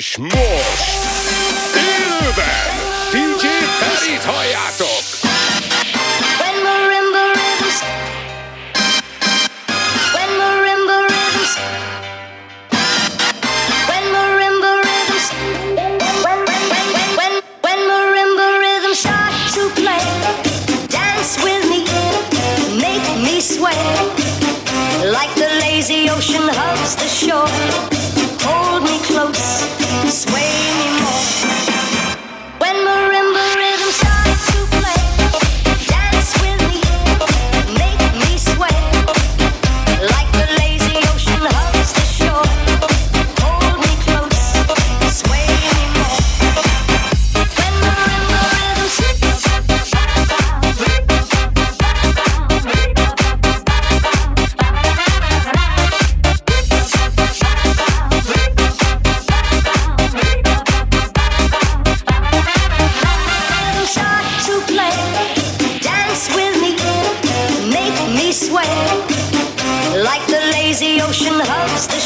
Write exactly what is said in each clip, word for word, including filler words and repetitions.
És most élőben dé dzsé Ferit halljátok! The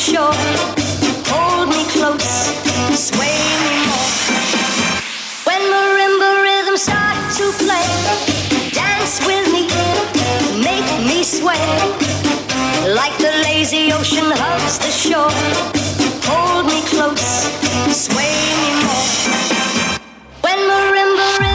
shore, hold me close, sway me more. When we're in the rhythm, start to play, dance with me, make me sway. Like the lazy ocean hugs the shore, hold me close, sway me more. When we're in the rhythm, like the lazy ocean hugs the shore, hold me close, sway me more. When we're in the rhythm,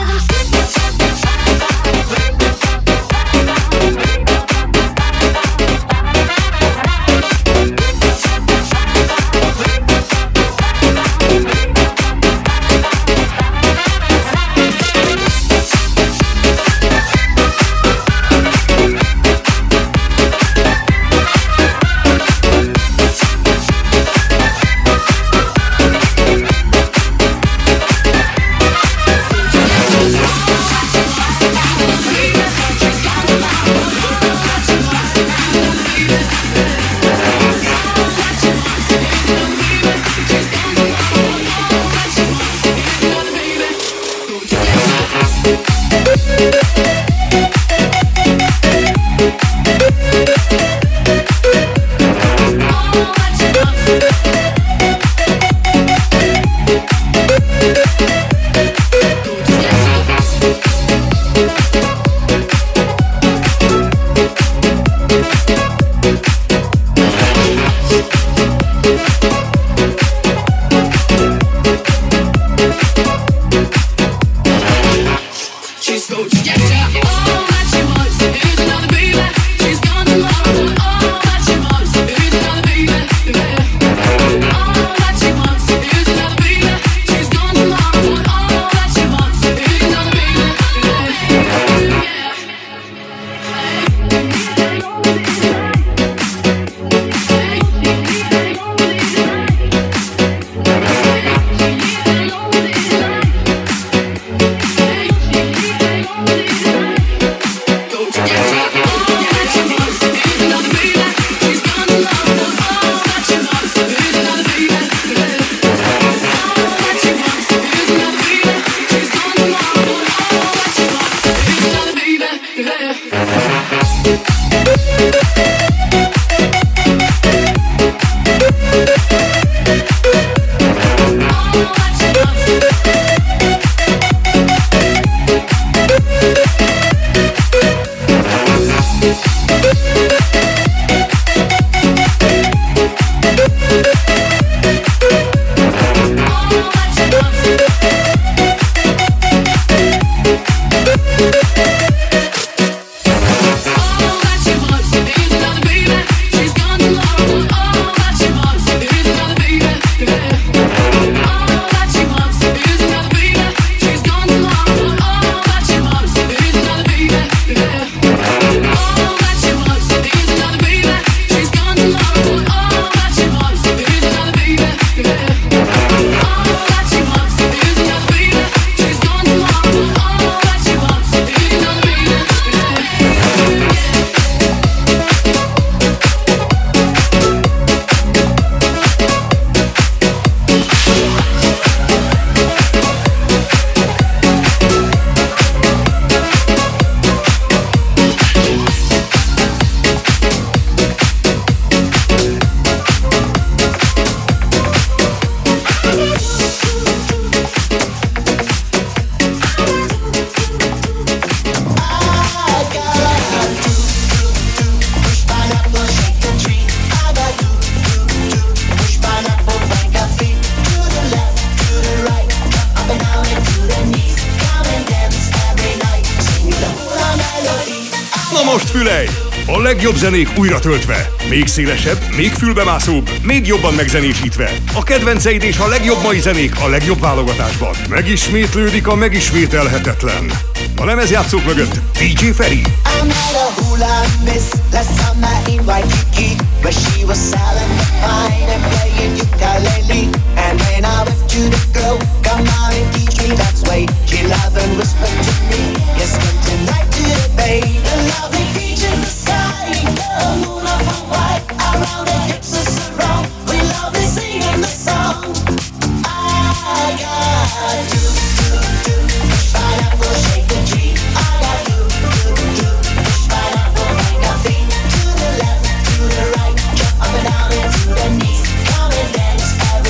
fülej! A legjobb zenék újra töltve. Még szélesebb, még fülbemászóbb, még jobban megzenésítve. A kedvenceid és a legjobb mai zenék a legjobb válogatásban. Megismétlődik a megismételhetetlen. A lemezjátszók mögött dé dzsé Feri. I met a hula miss last summer in Waikiki, where she was selling the wine and playing ukulele. And when I went to the girl, come on and teach me that's way. She loved and whispered to me, yes, come tonight to the bay. The lovely beach in the sky, the moon up on white, around the hips are so wrong. We love to sing in the song. I got to do, do, pineapple shake the tree. I got to do, do, pineapple make our feet to the left, to the right, jump up and down and to the knees. Come and dance, everybody.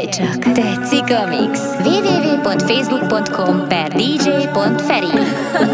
Figyelj csak, tetszik a mix. double-u double-u double-u pont facebook pont com per dj.feri. Yeah.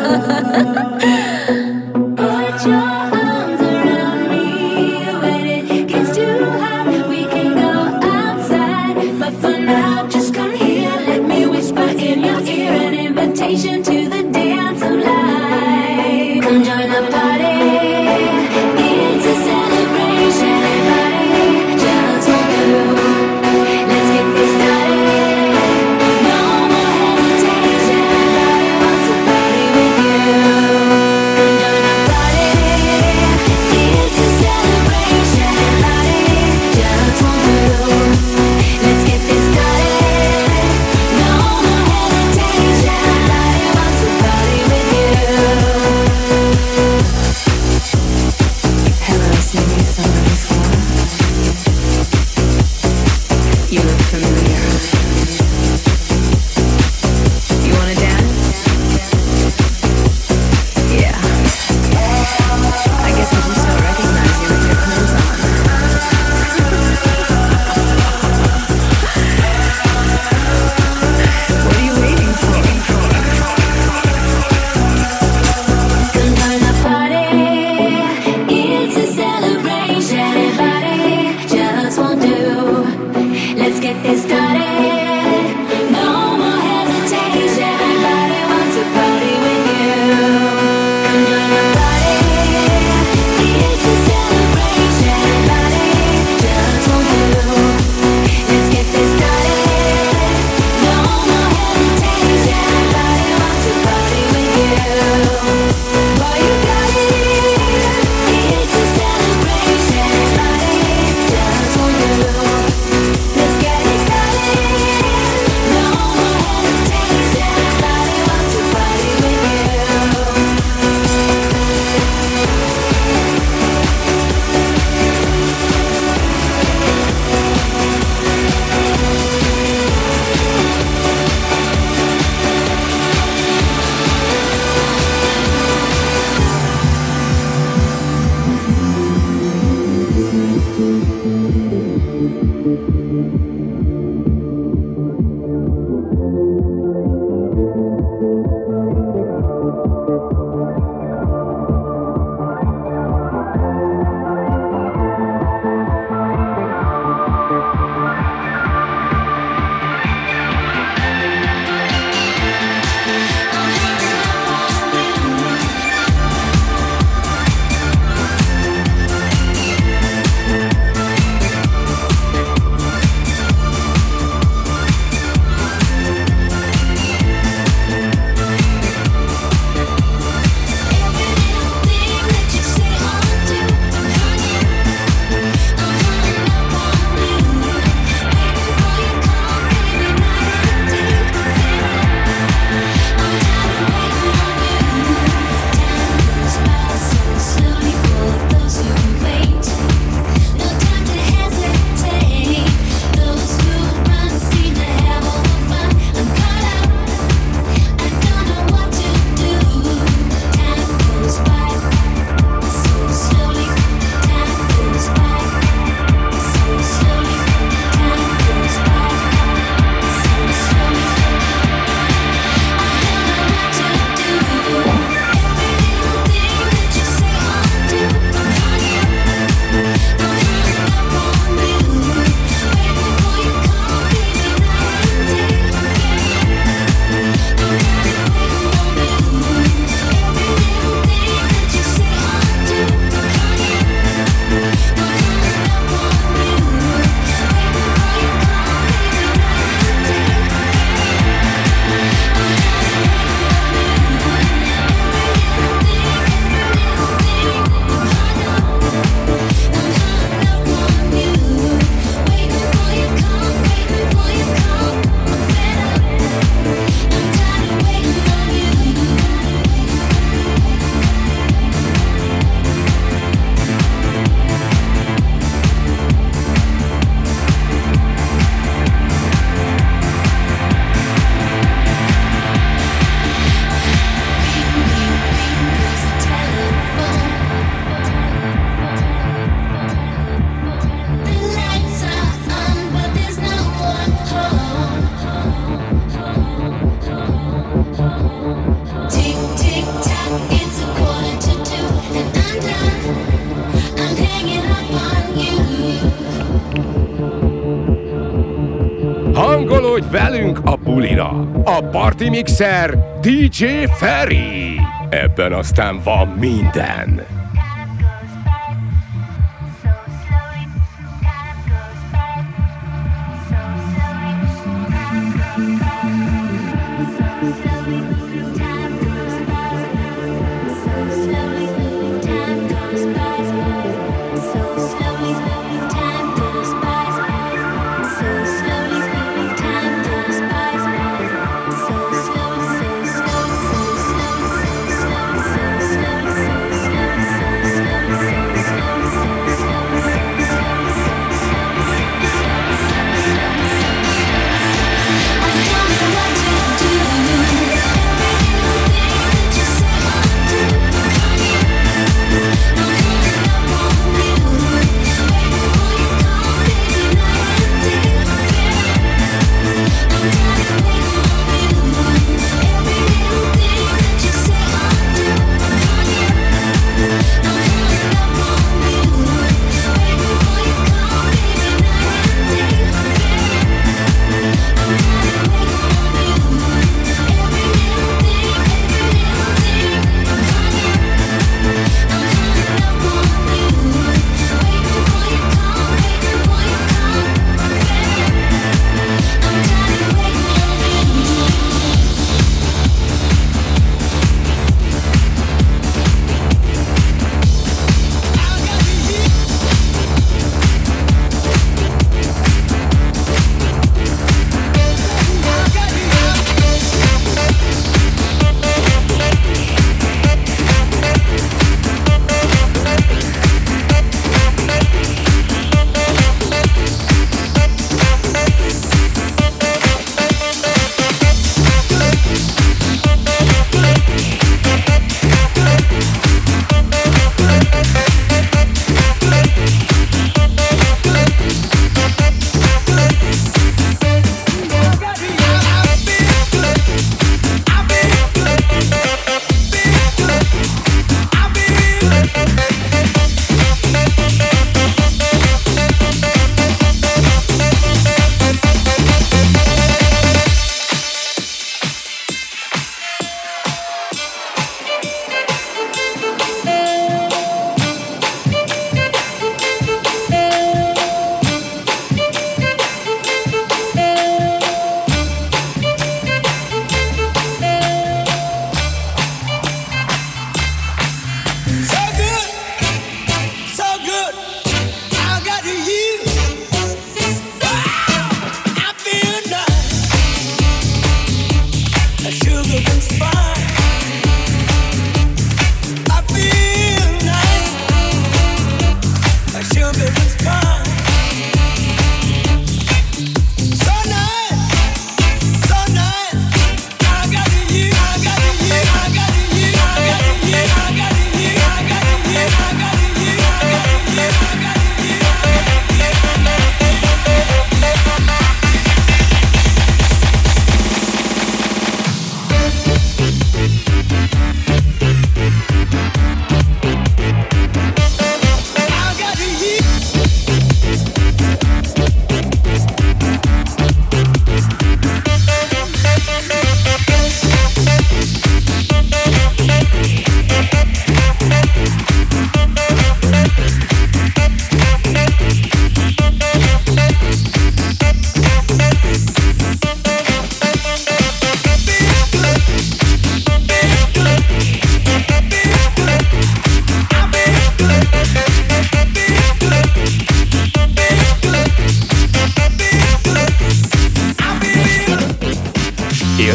Lángolódj velünk a bulira! A Party Mixer dé dzsé Feri! Ebben aztán van minden!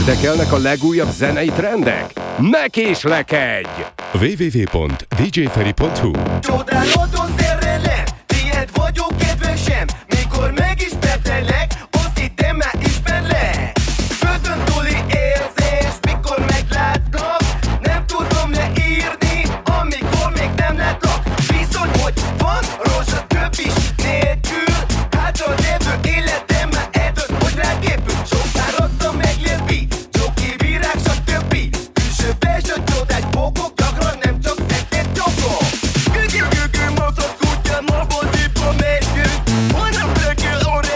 Érdekelnek a legújabb zenei trendek? Ne késlekedj! double-u double-u double-u pont d j feri pont h u Csodálatos szerelem, tiéd vagyok kedvesem, mikor megismertelek, azt hittem már ismerlek. Földön túli érzés, mikor meglátlak, nem tudom leírni, amikor még nem látlak. Viszont hogy van rózsatöbb is nélkül, hát a jövő életem már eldönt, hogy ráképül. Sokárodtam meglépi, Gül, gül, gül, gül, motor kutya, magod épp a megyünk. Holnap legyen, orré,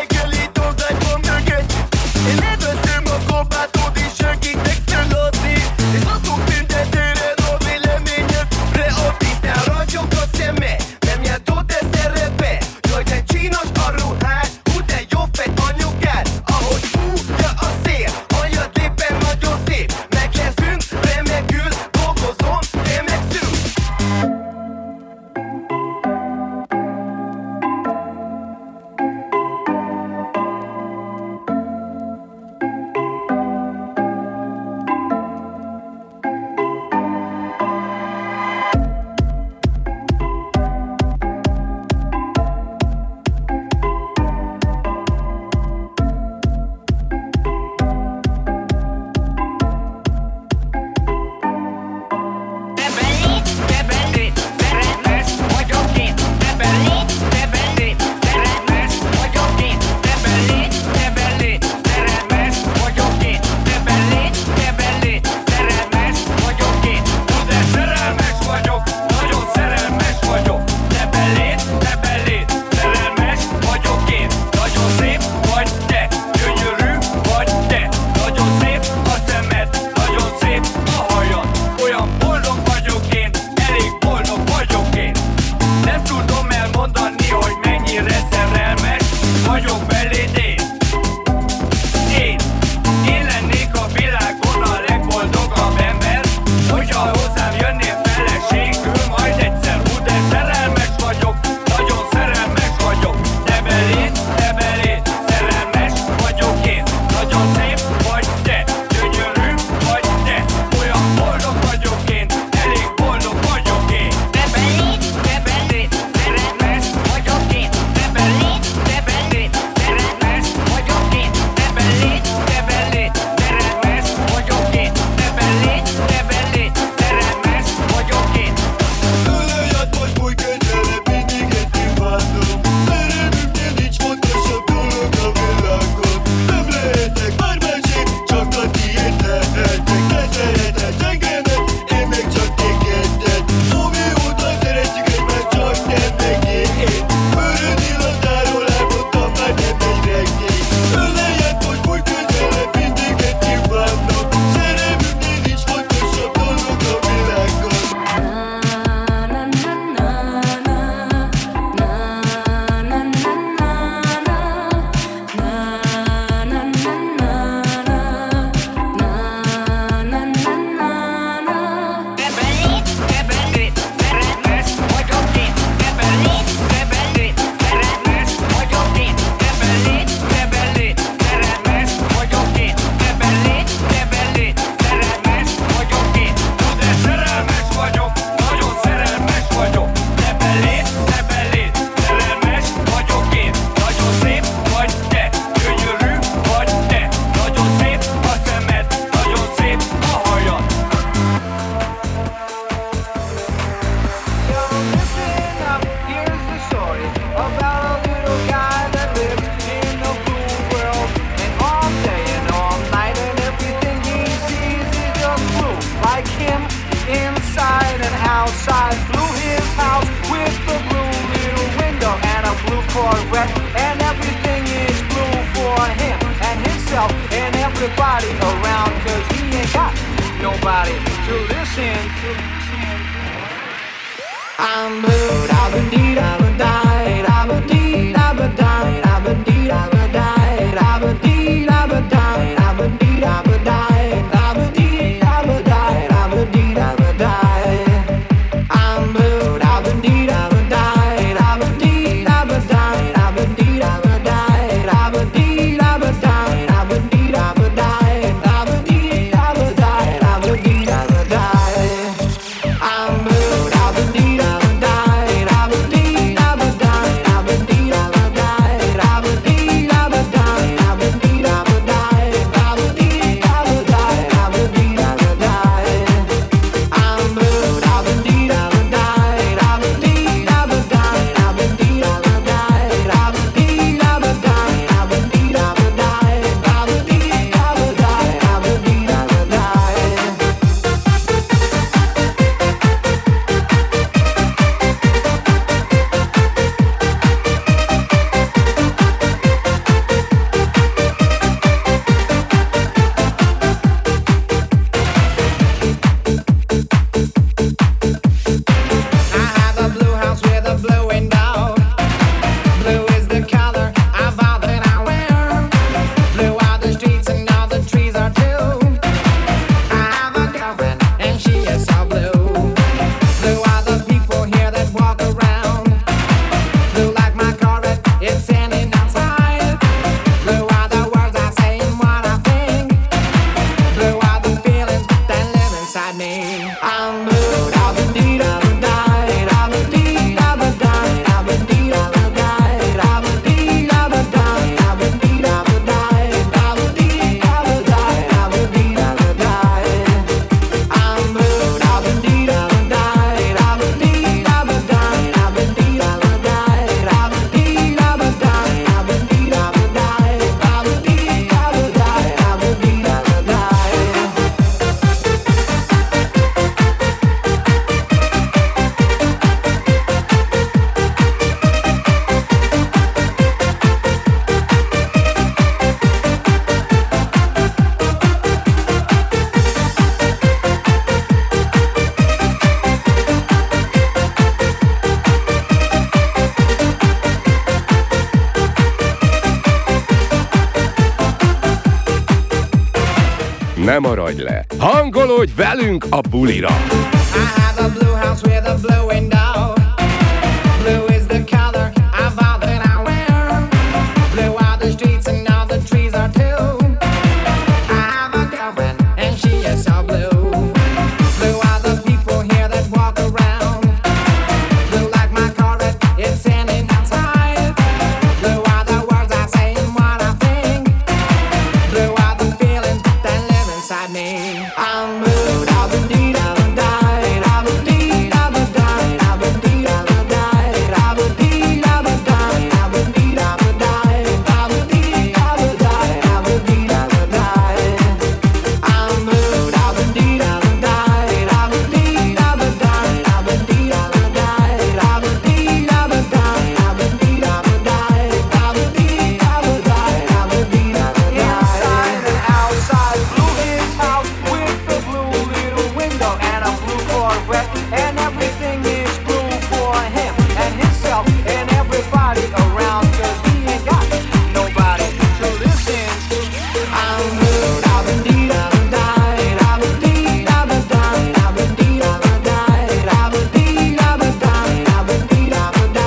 outside through his house with the blue little window and a blue Corvette, and everything is blue for him and himself and everybody around, cause he ain't got nobody to listen to. I'm blue, I've been deed, I've been died, I've been deed, I've been died, I've been deed, I've been died, I've been deed, I've been died, I've been deed, I've been died, I've been deed, I've been died, I've been deed, I've been died. I'm blue, I've been deed, I've been died, I've been deed, I've been died, I've been deed, I've been died, I've been deed, I've been died, I've been deed, I've been died, I've been deed, I've been died, I've been deed, I've been died. I'm blue. Ne maradj le! Hangolódj velünk a bulira! I have a blue house with a blue window. Blue is the color of all that I wear. Blue are the streets and all the trees are too. I have a girlfriend and she is so blue. Blue are the people here that walk around. Blue like my carpet, it's standing outside. Blue are the words I say and what I think. Blue are the feelings that live inside me. I'm blue, I've been deed, I've been died, I've been deed, I've been died, I've been deed, I've been died, I've been deed, I've been died, I've been deed, I've been died, I've been deed, I've been died, I've been deed, I've been died. I'm blue, I've been deed, I've been died, I've been deed, I've been died, I've been deed, I've been died, I've been deed, I've been died, I've been deed, I've been died, I've been deed, I've been died, I've been deed, I've been died. Inside and outside, blue his house with the blue little window and a blue Corvette, and everything is blue for him and himself and everybody around, cause he ain't got nobody to listen to. I'm blue, I've been deed, I've been died, I've been deed, I've been died, I've been deed, I've been died, I've been deed, I've been died, I've been deed, I've been died, I've been deed, I've been died, I've been deed, I've been died. I'm blue, I've been deed, I've been died, I've been deed, I've been died, I've been deed, I've been died, I've been deed, I've been died, I've been deed, I've been died, I've been deed, I've been died, I've been deed, I've been died.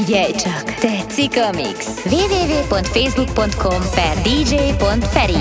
Figyelj csak! Tetszik a mix! double-u double-u double-u pont facebook pont com per dj pont feri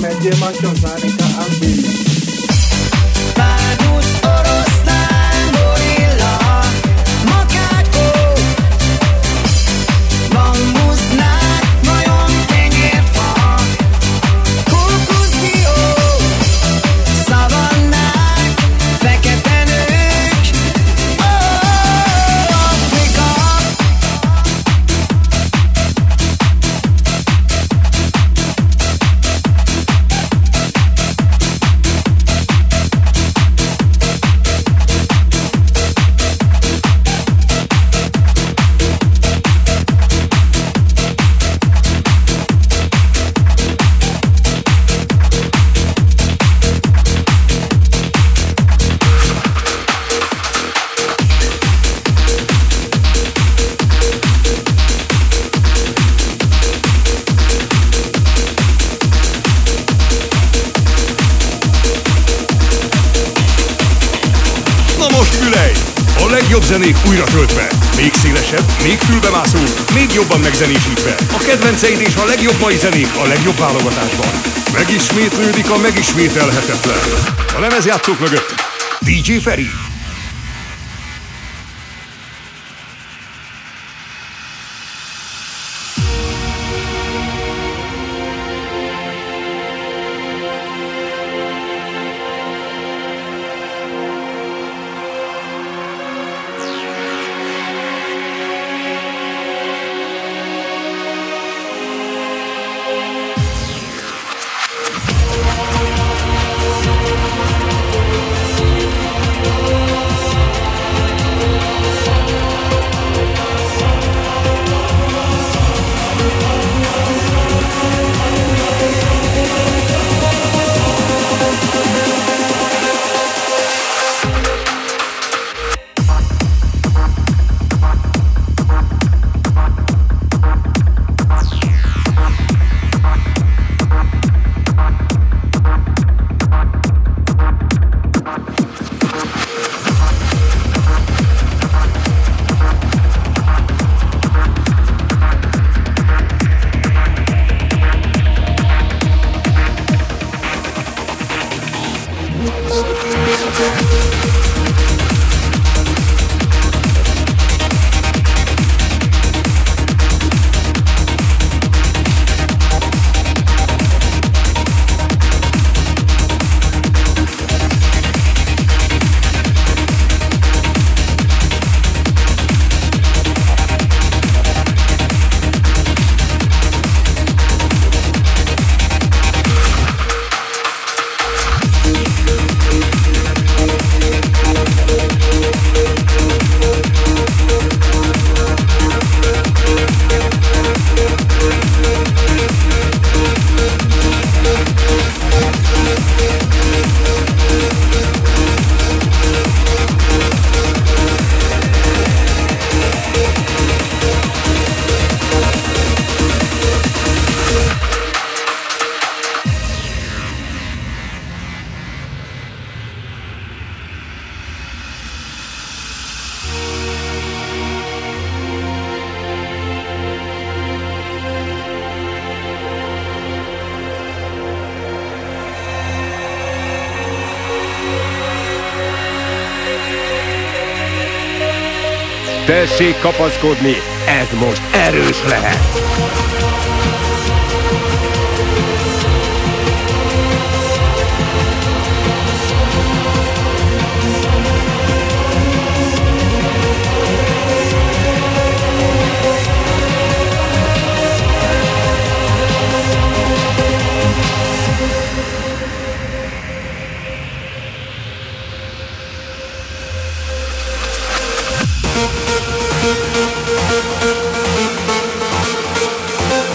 Megyél majd csozálni, ha abbé Vágus oroszlán, gorilla, makácskó Van musznár, majom, kenyérfa Kókuszdió, szavannák, fekete nők oh, Afrika Zenék újra töltve, még szélesebb, még fülbemászó, még jobban megzenésítve. A kedvenceid és a legjobb mai zenék a legjobb válogatásban. Megismétlődik a megismételhetetlen. A lemezjátszók mögött dé dzsé Feri. Tessék kapaszkodni, ez most erős lehet! We'll be right back.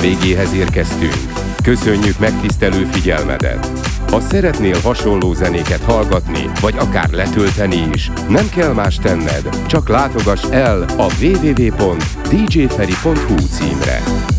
Végéhez érkeztünk. Köszönjük megtisztelő figyelmedet! Ha szeretnél hasonló zenéket hallgatni, vagy akár letölteni is, nem kell más tenned, csak látogass el a double-u double-u double-u pont dé jé feri pont hú címre.